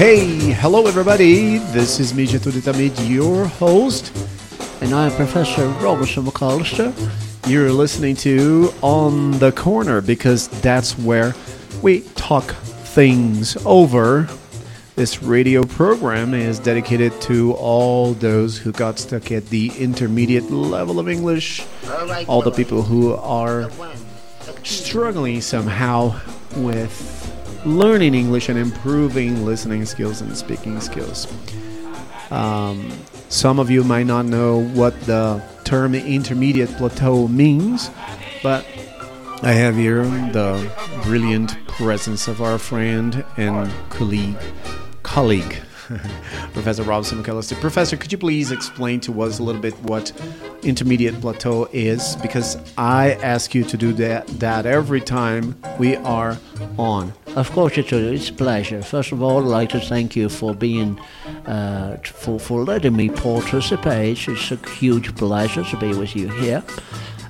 Hey, hello everybody, this is Mija Tudit Amid, your host. And I am Professor Robosha McAllister. You're listening to On The Corner, because that's where we talk things over. This radio program is dedicated to all those who got stuck at the intermediate level of English, all the people who are struggling somehow with learning English and improving listening skills and speaking skills. Some of you might not know what the term intermediate plateau means, but I have here the brilliant presence of our friend and colleague, Professor Robson McAllister. Professor, could you please explain to us a little bit what intermediate plateau is? Because I ask you to do that every time we are on. Of course, it's a pleasure. First of all, I'd like to thank you for being for letting me participate. It's a huge pleasure to be with you here.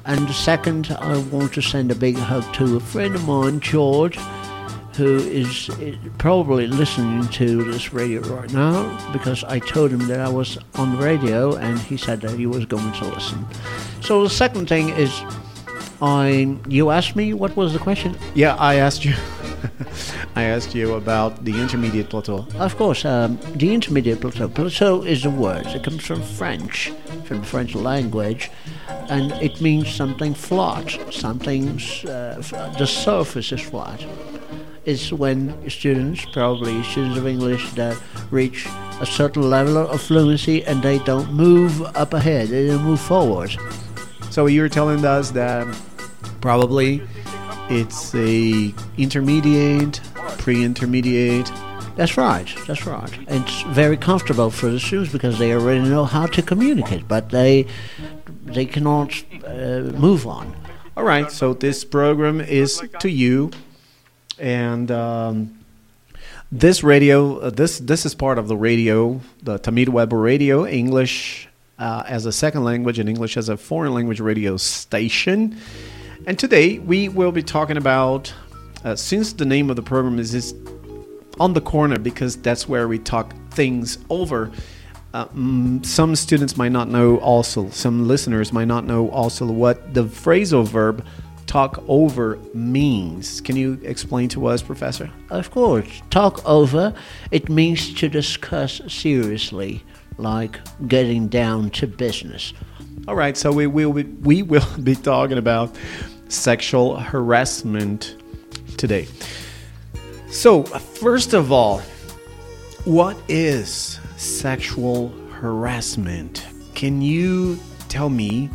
And second, I want to send a big hug to a friend of mine, George, who is probably listening to this radio right now, because I told him that I was on the radio and he said that he was going to listen. So the second thing is, you asked me, what was the question? Yeah, I asked you about the intermediate plateau. Of course, the intermediate plateau. Plateau is a word. It comes from French, from the French language, and it means something flat, the surface is flat. It's when students of English, that reach a certain level of fluency and they don't move up ahead, they don't move forward. So you're telling us that probably it's a intermediate, pre-intermediate. That's right. It's very comfortable for the students because they already know how to communicate, but they cannot move on. All right, so this program is to you. And this radio, this is part of the radio, the Tamid Web Radio, English as a second language and English as a foreign language radio station. And today we will be talking about, since the name of the program is On the Corner, because that's where we talk things over. Some students might not know also, some listeners might not know also what the phrasal verb talk over means. Can you explain to us, Professor? Of course. Talk over, it means to discuss seriously, like getting down to business. All right, so we will be talking about sexual harassment today. So, first of all, what is sexual harassment? Can you tell me,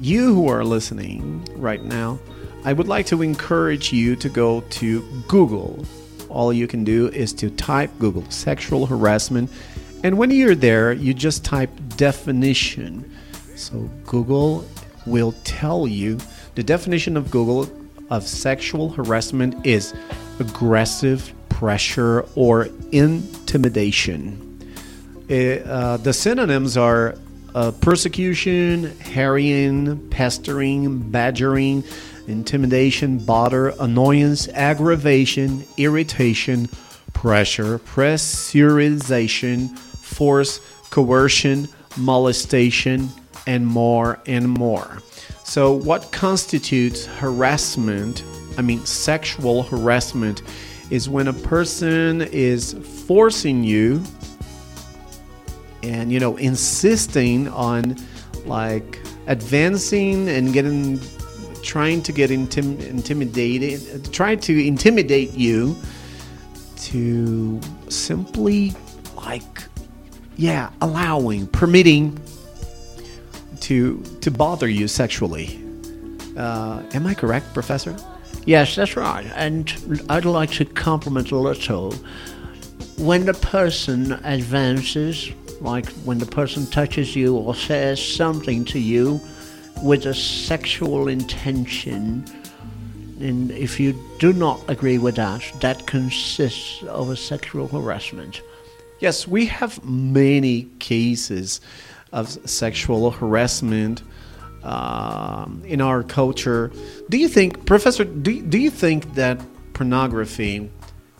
you who are listening right now, I would like to encourage you to go to Google. All you can do is to type Google sexual harassment, and when you're there, you just type definition. So Google will tell you the definition of Google of sexual harassment is aggressive pressure or intimidation. The synonyms are persecution, harrying, pestering, badgering, intimidation, bother, annoyance, aggravation, irritation, pressure, pressurization, force, coercion, molestation, and more and more. So what constitutes harassment, sexual harassment, is when a person is forcing you and, insisting on, advancing and trying to intimidate you to simply, allowing, permitting to bother you sexually. Am I correct, Professor? Yes, that's right. And I'd like to compliment a little. When the person advances, when the person touches you or says something to you with a sexual intention, and if you do not agree with that, that consists of a sexual harassment. Yes, we have many cases of sexual harassment in our culture. Do you think, Professor, do you think that pornography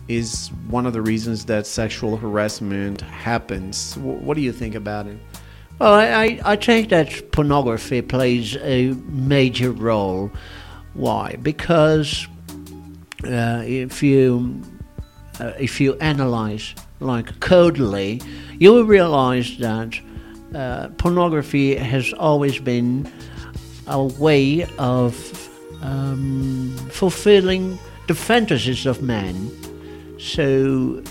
is one of the reasons that sexual harassment happens. What do you think about it? Well, I think that pornography plays a major role. Why? Because if you analyze like coldly, you will realize that pornography has always been a way of fulfilling the fantasies of men. So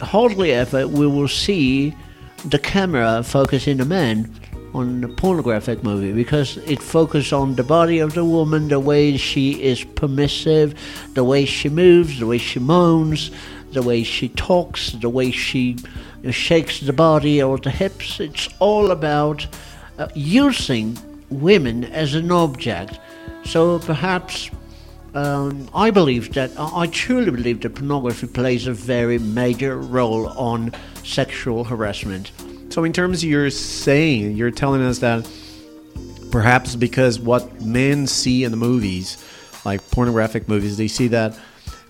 hardly ever we will see the camera focusing a man on a pornographic movie, because it focuses on the body of the woman, the way she is permissive, the way she moves, the way she moans, the way she talks, the way she shakes the body or the hips. It's all about using women as an object. So perhaps I believe that, I truly believe that pornography plays a very major role on sexual harassment. So in terms of you're saying, you're telling us that perhaps because what men see in the movies, like pornographic movies, they see that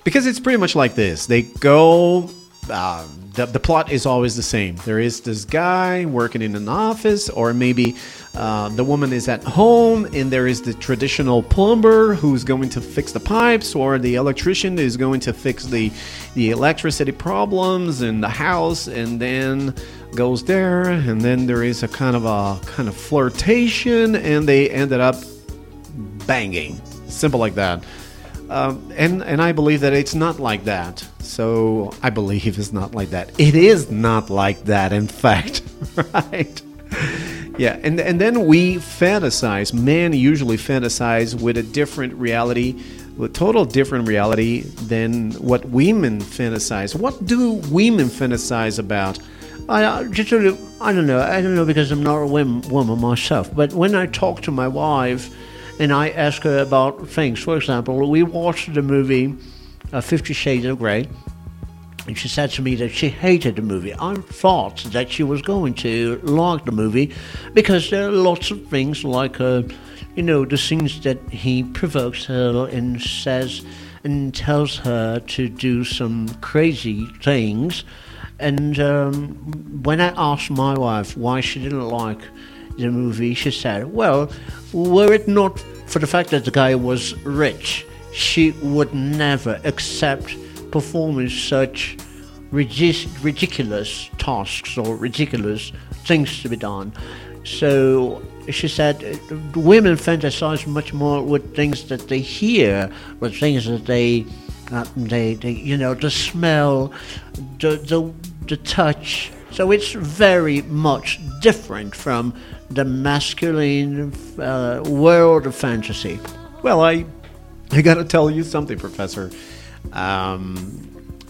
because it's pretty much like this. They go, the plot is always the same. There is this guy working in an office, or maybe the woman is at home and there is the traditional plumber who's going to fix the pipes, or the electrician is going to fix the electricity problems in the house, and then goes there, and then there is a kind of flirtation, and they ended up banging. Simple like that. And I believe that it's not like that. So I believe it's not like that. It is not like that, in fact, right? Yeah, and then we fantasize. Men usually fantasize with a different reality, with total different reality than what women fantasize. What do women fantasize about? I don't know because I'm not a woman myself. But when I talk to my wife, and I ask her about things. For example, we watched the movie 50 Shades of Grey, and she said to me that she hated the movie. I thought that she was going to like the movie because there are lots of things like, the scenes that he provokes her and says and tells her to do some crazy things. And when I asked my wife why she didn't like the movie, she said, well, were it not for the fact that the guy was rich, she would never accept performing such ridiculous tasks or ridiculous things to be done. So she said women fantasize much more with things that they hear, with things that they the smell, the touch. So it's very much different from the masculine world of fantasy. Well, I gotta tell you something, Professor. I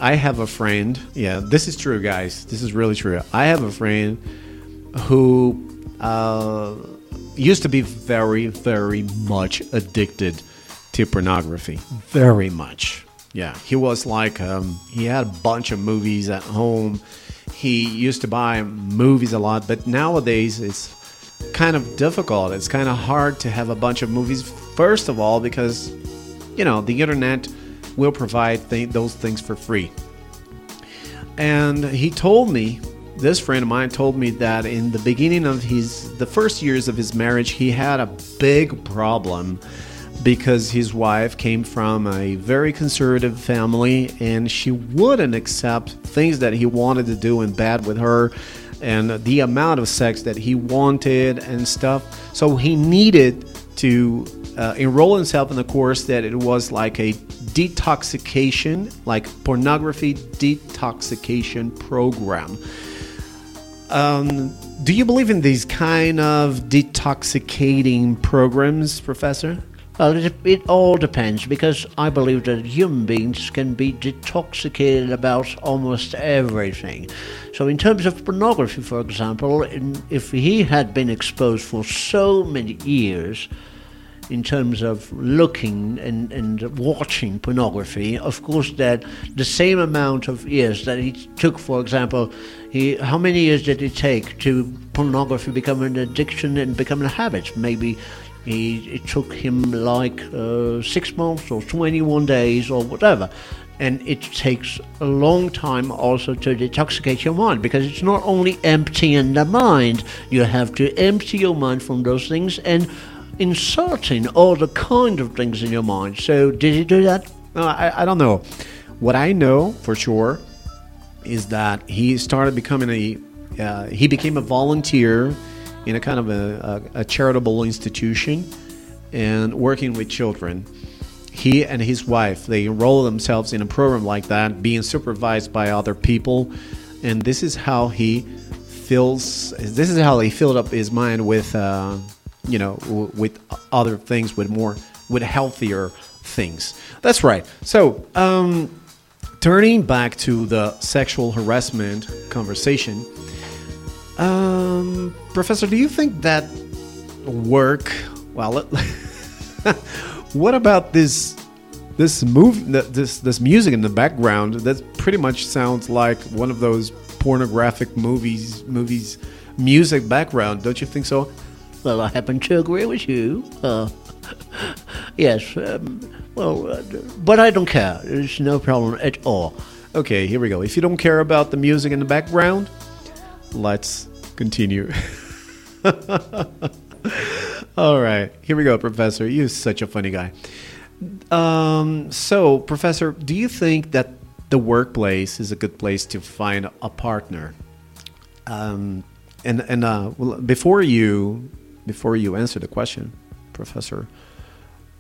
have a friend. Yeah, this is true, guys. This is really true. I have a friend who used to be very, very much addicted to pornography. Very much. Yeah, he was like, he had a bunch of movies at home. He used to buy movies a lot, but nowadays it's kind of difficult. It's kind of hard to have a bunch of movies, first of all, because, the internet will provide those things for free. And he told me, this friend of mine told me that in the beginning of the first years of his marriage, he had a big problem because his wife came from a very conservative family and she wouldn't accept things that he wanted to do in bed with her and the amount of sex that he wanted and stuff. So he needed to enroll himself in a course that it was like a detoxification, like pornography detoxification program. Do you believe in these kind of detoxicating programs, Professor? Well, it all depends, because I believe that human beings can be detoxicated about almost everything. So in terms of pornography, for example, if he had been exposed for so many years in terms of looking and watching pornography, of course that the same amount of years that it took, for example, how many years did it take to pornography become an addiction and become a habit? Maybe It took him like 6 months or 21 days or whatever. And it takes a long time also to detoxicate your mind, because it's not only emptying the mind. You have to empty your mind from those things and inserting all the kind of things in your mind. So did he do that? No, I don't know. What I know for sure is that he started becoming he became a volunteer in a kind of a charitable institution and working with children. He and his wife, they enroll themselves in a program like that, being supervised by other people, and this is how he filled up his mind with with other things, with healthier things. That's right. So turning back to the sexual harassment conversation, Professor, do you think that what about this music in the background? That pretty much sounds like one of those pornographic movies music background. Don't you think so? Well, I happen to agree with you. Yes. But I don't care. There's no problem at all. Okay, here we go. If you don't care about the music in the background, let's continue. All right, here we go, Professor. You're such a funny guy. So, Professor, do you think that the workplace is a good place to find a partner? Before you answer the question, Professor,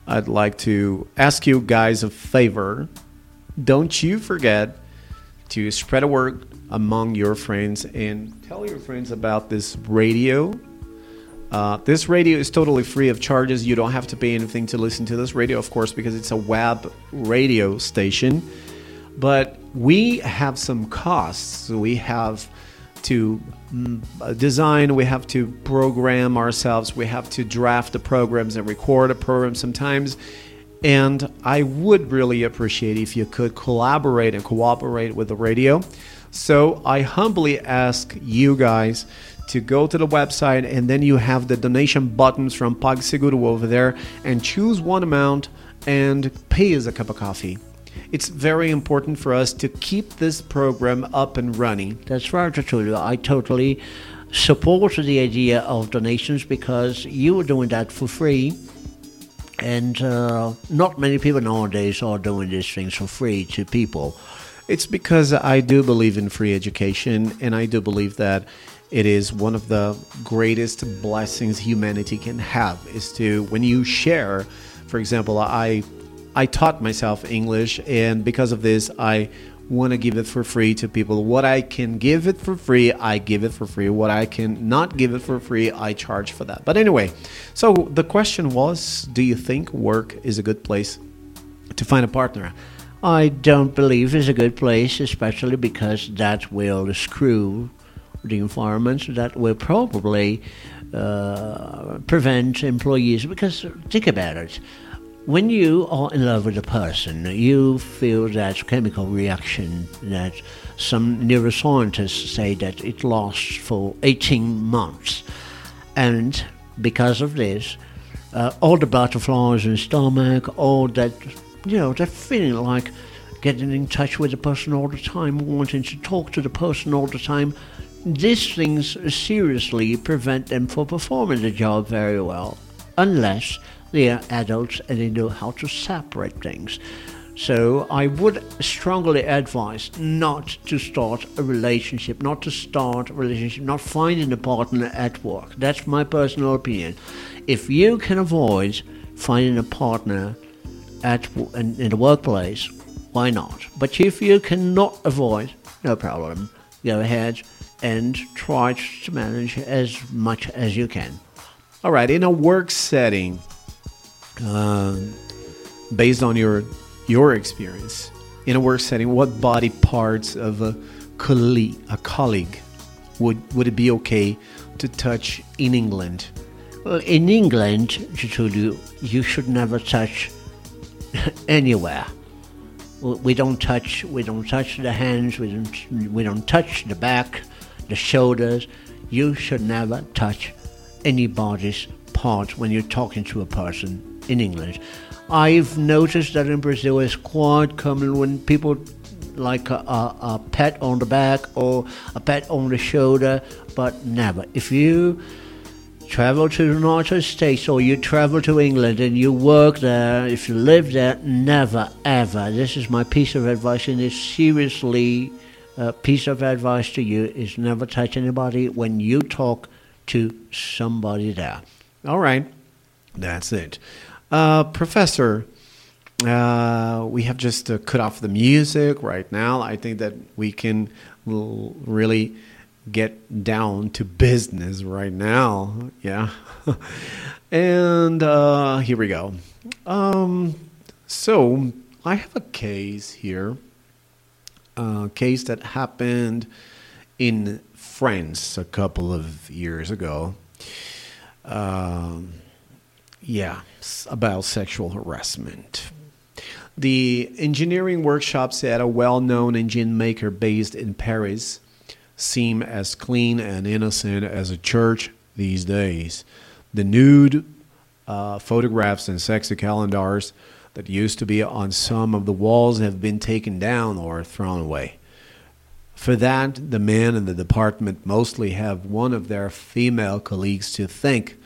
I'd like to ask you guys a favor. Don't you forget to spread a word among your friends and tell your friends about this radio. This radio is totally free of charges. You don't have to pay anything to listen to this radio, of course, because it's a web radio station. But we have some costs. We have to design, we have to program ourselves, we have to draft the programs and record a program sometimes. And I would really appreciate if you could collaborate and cooperate with the radio. So I humbly ask you guys to go to the website, and then you have the donation buttons from PagSeguru over there, and choose one amount and pay us a cup of coffee. It's very important for us to keep this program up and running. That's right, Tertulio. I totally support the idea of donations, because you were doing that for free. And not many people nowadays are doing these things for free to people. It's because I do believe in free education, and I do believe that it is one of the greatest blessings humanity can have, is to, when you share, for example, I taught myself English, and because of this, I want to give it for free to people. What I can give it for free, I give it for free. What I can not give it for free, I charge for that. But anyway, so the question was, do you think work is a good place to find a partner? I don't believe it's a good place, especially because that will screw the environment. That will probably prevent employees, because think about it. When you are in love with a person, you feel that chemical reaction that some neuroscientists say that it lasts for 18 months. And because of this, all the butterflies in the stomach, all that, that feeling like getting in touch with the person all the time, wanting to talk to the person all the time, these things seriously prevent them from performing the job very well, unless they are adults and they know how to separate things. So I would strongly advise not to start a relationship, not finding a partner at work. That's my personal opinion. If you can avoid finding a partner in the workplace, why not? But if you cannot avoid, no problem. Go ahead and try to manage as much as you can. All right, in a work setting, based on your experience in a work setting, what body parts of a colleague would it be okay to touch in England? Well, in England, you should never touch anywhere. We don't touch the hands. We don't touch the back, the shoulders. You should never touch anybody's apart when you're talking to a person in English. I've noticed that in Brazil it's quite common when people like a pat on the back or a pat on the shoulder, but never. If you travel to the United States or you travel to England and you work there, if you live there, never ever. This is my piece of advice, and it's seriously a piece of advice to you, is never touch anybody when you talk to somebody there. All right, that's it. Professor, we have just cut off the music right now. I think that we can really get down to business right now. Yeah. And here we go. So I have a case here, a case that happened in France a couple of years ago. Yeah, about sexual harassment. The engineering workshops at a well-known engine maker based in Paris seem as clean and innocent as a church these days. The nude photographs and sexy calendars that used to be on some of the walls have been taken down or thrown away. For that, the men in the department mostly have one of their female colleagues to thank.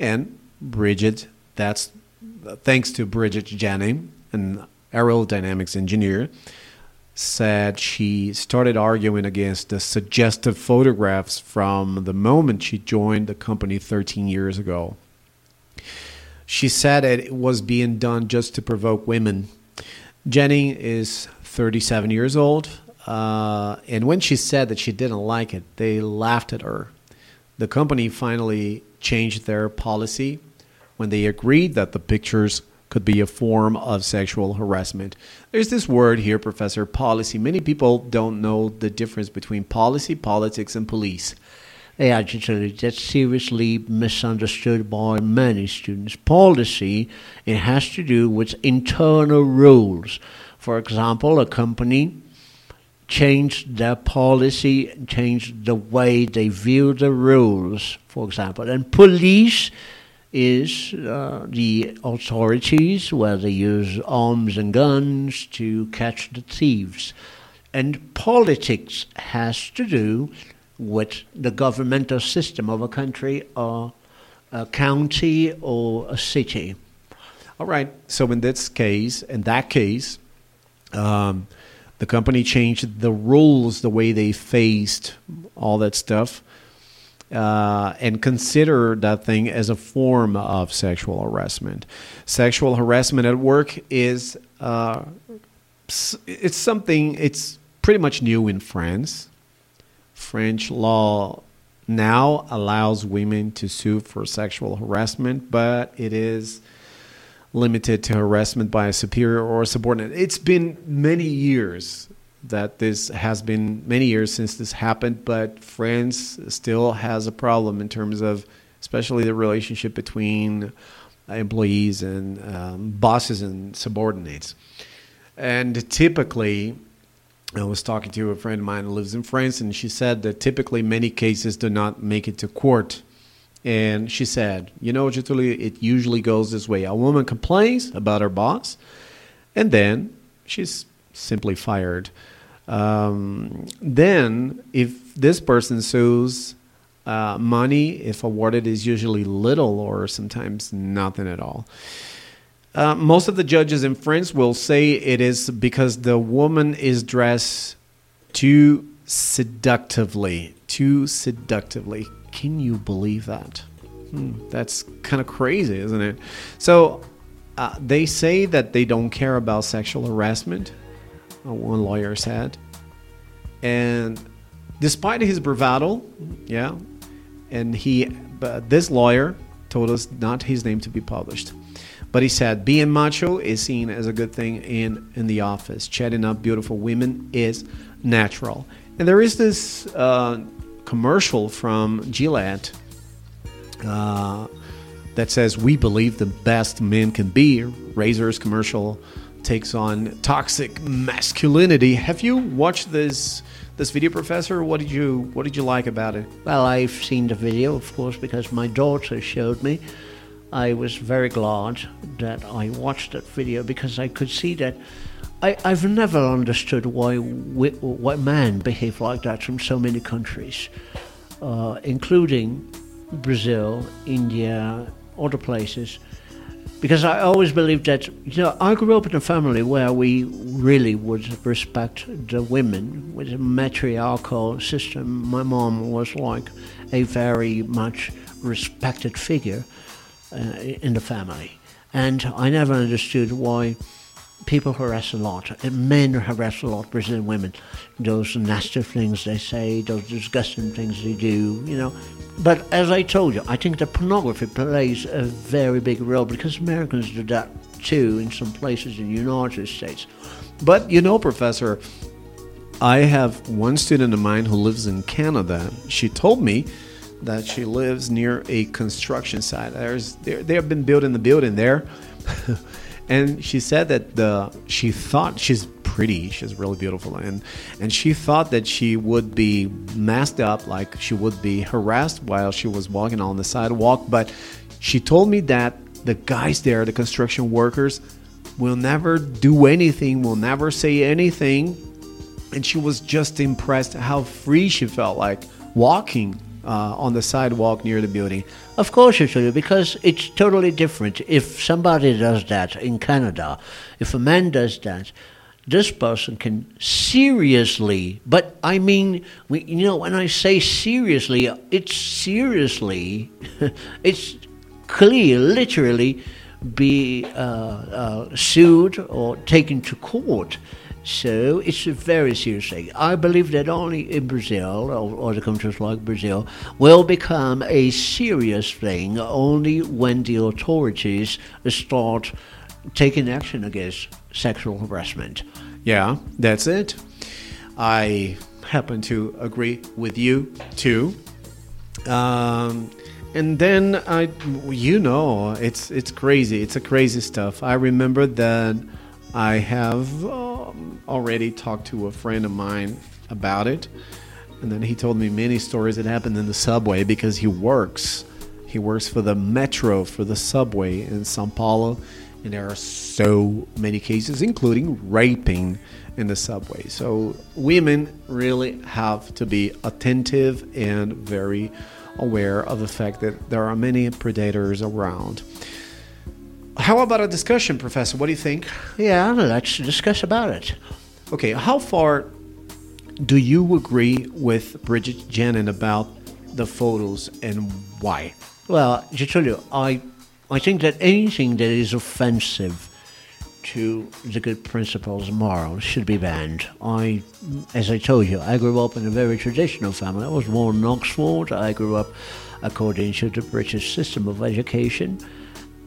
And Brigitte, that's thanks to Brigitte Jeanney, an aerodynamics engineer, said she started arguing against the suggestive photographs from the moment she joined the company 13 years ago. She said it was being done just to provoke women. Jenny is 37 years old, and when she said that she didn't like it, they laughed at her. The company finally changed their policy when they agreed that the pictures could be a form of sexual harassment. There's this word here, Professor, policy. Many people don't know the difference between policy, politics, and police. Yeah, that's seriously misunderstood by many students. Policy, it has to do with internal rules. For example, a company changed their policy, changed the way they view the rules, for example. And police is the authorities where they use arms and guns to catch the thieves. And politics has to do with the governmental system of a country or a county or a city. All right. So in that case, the company changed the rules, the way they faced all that stuff, and consider that thing as a form of sexual harassment. Sexual harassment at work is it's pretty much new in France. French law now allows women to sue for sexual harassment, but it is limited to harassment by a superior or a subordinate. It's been many years since this happened, but France still has a problem in terms of especially the relationship between employees and bosses and subordinates. And typically, I was talking to a friend of mine who lives in France, and she said that typically many cases do not make it to court. And she said, it usually goes this way. A woman complains about her boss, and then she's simply fired. Then if this person sues, money, if awarded, is usually little or sometimes nothing at all. Most of the judges in France will say it is because the woman is dressed too seductively. Can you believe that? That's kind of crazy, isn't it? So they say that they don't care about sexual harassment, one lawyer said. And despite his bravado, this lawyer told us not his name to be published. But he said, being macho is seen as a good thing in the office. Chatting up beautiful women is natural. And there is this commercial from Gillette that says we believe the best men can be. Razor's commercial takes on toxic masculinity. Have you watched this video, Professor? What did you like about it? Well, I've seen the video, of course, because my daughter showed me. I was very glad that I watched that video because I could see that I've never understood why men behave like that from so many countries, including Brazil, India, other places. Because I always believed that, I grew up in a family where we really would respect the women with a matriarchal system. My mom was like a very much respected figure in the family. And I never understood why people harass a lot, and men harass a lot, Brazilian women. Those nasty things they say, those disgusting things they do, But as I told you, I think that pornography plays a very big role because Americans do that too in some places in the United States. But, Professor, I have one student of mine who lives in Canada. She told me that she lives near a construction site. They have been building the building there. And she said that she thought she's pretty. She's really beautiful. And she thought that she would be masked up, like she would be harassed while she was walking on the sidewalk. But she told me that the guys there, the construction workers, will never do anything, will never say anything. And she was just impressed how free she felt like walking on the sidewalk near the building. Of course you should, because it's totally different. If somebody does that in Canada, if a man does that, this person can seriously, but I mean, when I say seriously, it's seriously, it's clear, literally be sued or taken to court. So it's a very serious thing. I believe that only in Brazil or other countries like Brazil will become a serious thing only when the authorities start taking action against sexual harassment. Yeah, that's it. I happen to agree with you too. And then it's crazy. It's a crazy stuff. I remember that I have already talked to a friend of mine about it, and then he told me many stories that happened in the subway because he works for the metro, for the subway in São Paulo, and there are so many cases, including raping in the subway. So women really have to be attentive and very aware of the fact that there are many predators around. How about a discussion, Professor? What do you think? Yeah, let's discuss about it. Okay, how far do you agree with Brigitte Jeanney about the photos and why? Well, Getulio, I think that anything that is offensive to the good principles and morals should be banned. As I told you, I grew up in a very traditional family. I was born in Oxford. I grew up according to the British system of education.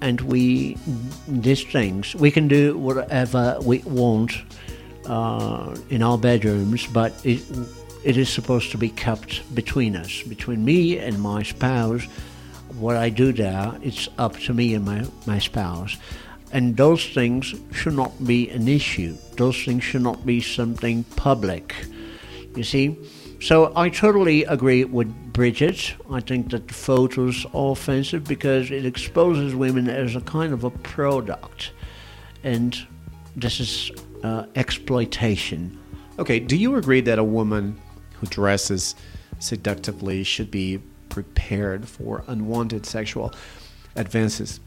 And these things, we can do whatever we want in our bedrooms, but it is supposed to be kept between us, between me and my spouse. What I do there, it's up to me and my spouse. And those things should not be an issue. Those things should not be something public, you see. So I totally agree with Brigitte. I think that the photos are offensive because it exposes women as a kind of a product. And this is exploitation. Okay, do you agree that a woman who dresses seductively should be prepared for unwanted sexual advances?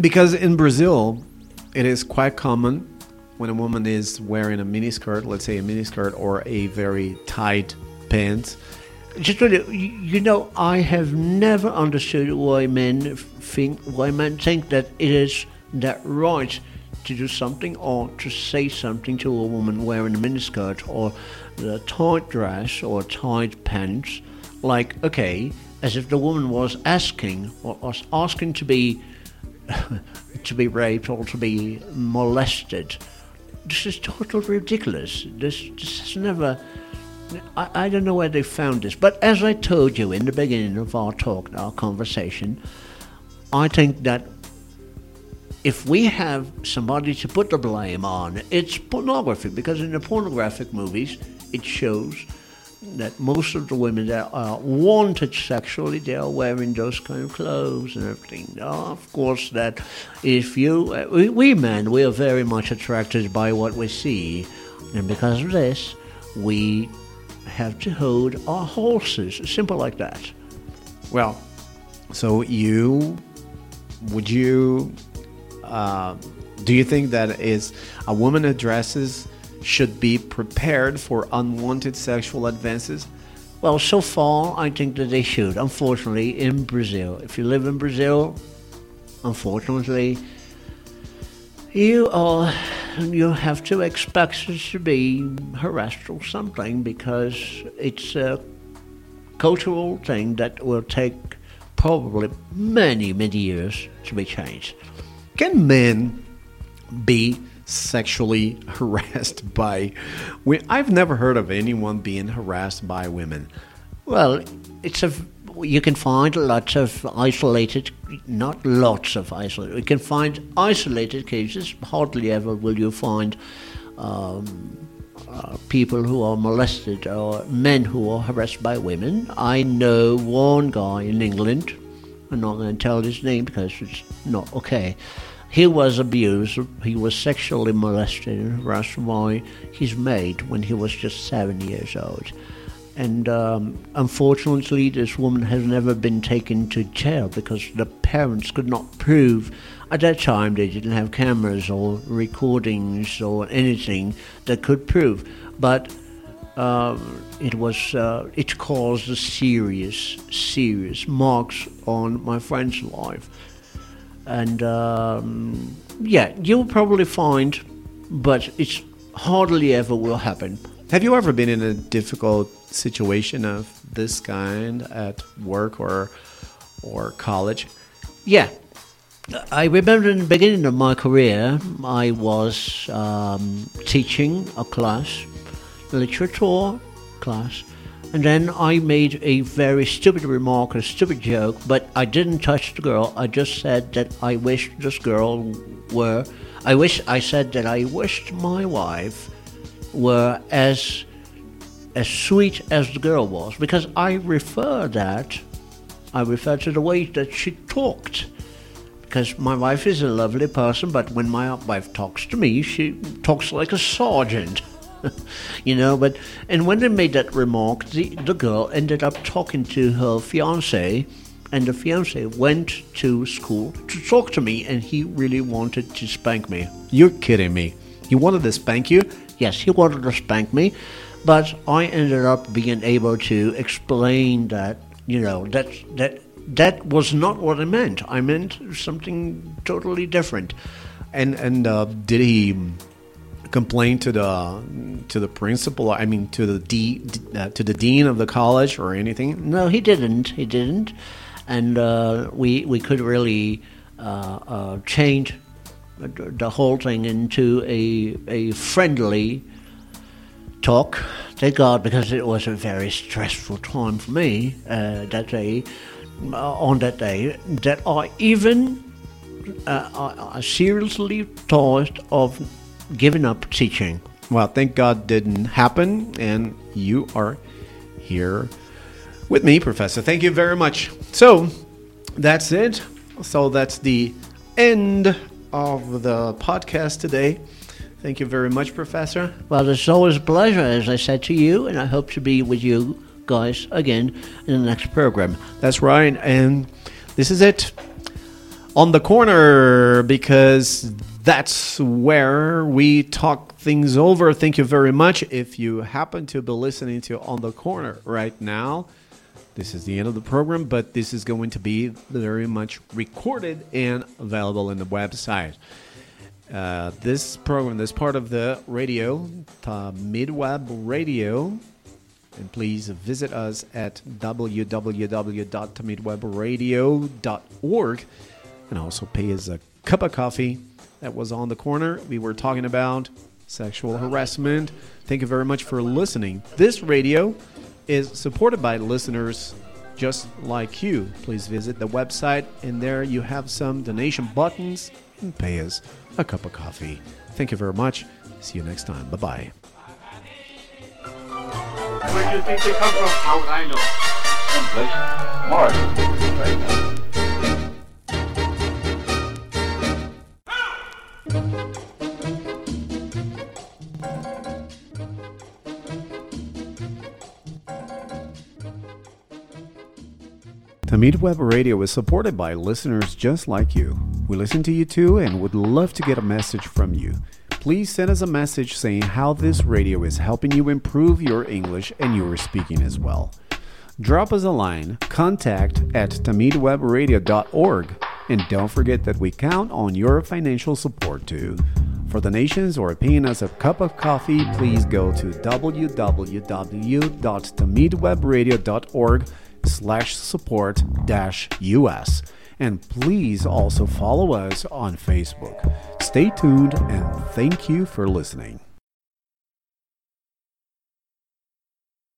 Because in Brazil, it is quite common when a woman is wearing a miniskirt, let's say a miniskirt or a very tight pants. I have never understood why men think that it is their right to do something or to say something to a woman wearing a miniskirt or a tight dress or tight pants, like, okay, as if the woman was asking or was asking to be to be raped or to be molested. This is totally ridiculous. This has never... I don't know where they found this, but as I told you in the beginning of our talk, our conversation, I think that if we have somebody to put the blame on, it's pornography, because in the pornographic movies, it shows that most of the women that are wanted sexually, they are wearing those kind of clothes and everything. Now, of course, that if you, we men, we are very much attracted by what we see, and because of this, we have to hold our horses. Simple like that. Well, so do you think that is a woman addresses should be prepared for unwanted sexual advances? Well, so far, I think that they should, unfortunately, in Brazil. If you live in Brazil, unfortunately, you have to expect to be harassed or something, because it's a cultural thing that will take probably many, many years to be changed. Can men be sexually harassed by women? I've never heard of anyone being harassed by women. Well, you can find lots of isolated, you can find isolated cases. Hardly ever will you find people who are molested or men who are harassed by women. I know one guy in England, I'm not going to tell his name because it's not okay. He was abused, he was sexually molested and harassed by his mate when he was just 7 years old. And unfortunately, this woman has never been taken to jail because the parents could not prove. At that time, they didn't have cameras or recordings or anything that could prove. But it caused a serious marks on my friend's life. And you'll probably find, but it's hardly ever will happen. Have you ever been in a difficult situation of this kind at work or college? Yeah. I remember in the beginning of my career, I was teaching a class, literature class, and then I made a very stupid remark, a stupid joke, but I didn't touch the girl. I just said that I wished my wife were as sweet as the girl was, because I refer to the way that she talked. Because my wife is a lovely person, but when my wife talks to me, she talks like a sergeant. But when they made that remark, the girl ended up talking to her fiancé, and the fiancé went to school to talk to me, and he really wanted to spank me. You're kidding me. He wanted to spank you? Yes, he wanted to spank me, but I ended up being able to explain that, that was not what I meant. I meant something totally different. And did he complain to the principal? I mean, to the dean of the college or anything? No, he didn't. And we could really change the whole thing into a friendly talk. Thank God, because it was a very stressful time for me that day, that I even I seriously thought of giving up teaching. Well, thank God didn't happen, and you are here with me, Professor. Thank you very much. So that's it. So that's the end of the podcast today. Thank you very much, Professor. Well, it's always a pleasure, as I said to you, and I hope to be with you guys again in the next program. That's right, and this is it. On the Corner, because that's where we talk things over. Thank you very much. If you happen to be listening to On the Corner right now, this is the end of the program, but this is going to be very much recorded and available in the website. This program, this part of the radio, Tamid Web Radio, and please visit us at www.tamidwebradio.org, and also pay us a cup of coffee. That was On the Corner. We were talking about sexual harassment. Thank you very much for listening. This radio is supported by listeners just like you. Please visit the website, and there you have some donation buttons, and pay us a cup of coffee. Thank you very much. See you next time. Bye-bye. Where do you think they come from? How would I know? Someplace. Mars. Right now. Tamid Web Radio is supported by listeners just like you. We listen to you too and would love to get a message from you. Please send us a message saying how this radio is helping you improve your English and your speaking as well. Drop us a line, contact@tamidwebradio.org, and don't forget that we count on your financial support too. For donations or paying us a cup of coffee, please go to www.tamidwebradio.org/support-us, and please also follow us on Facebook. Stay tuned and thank you for listening.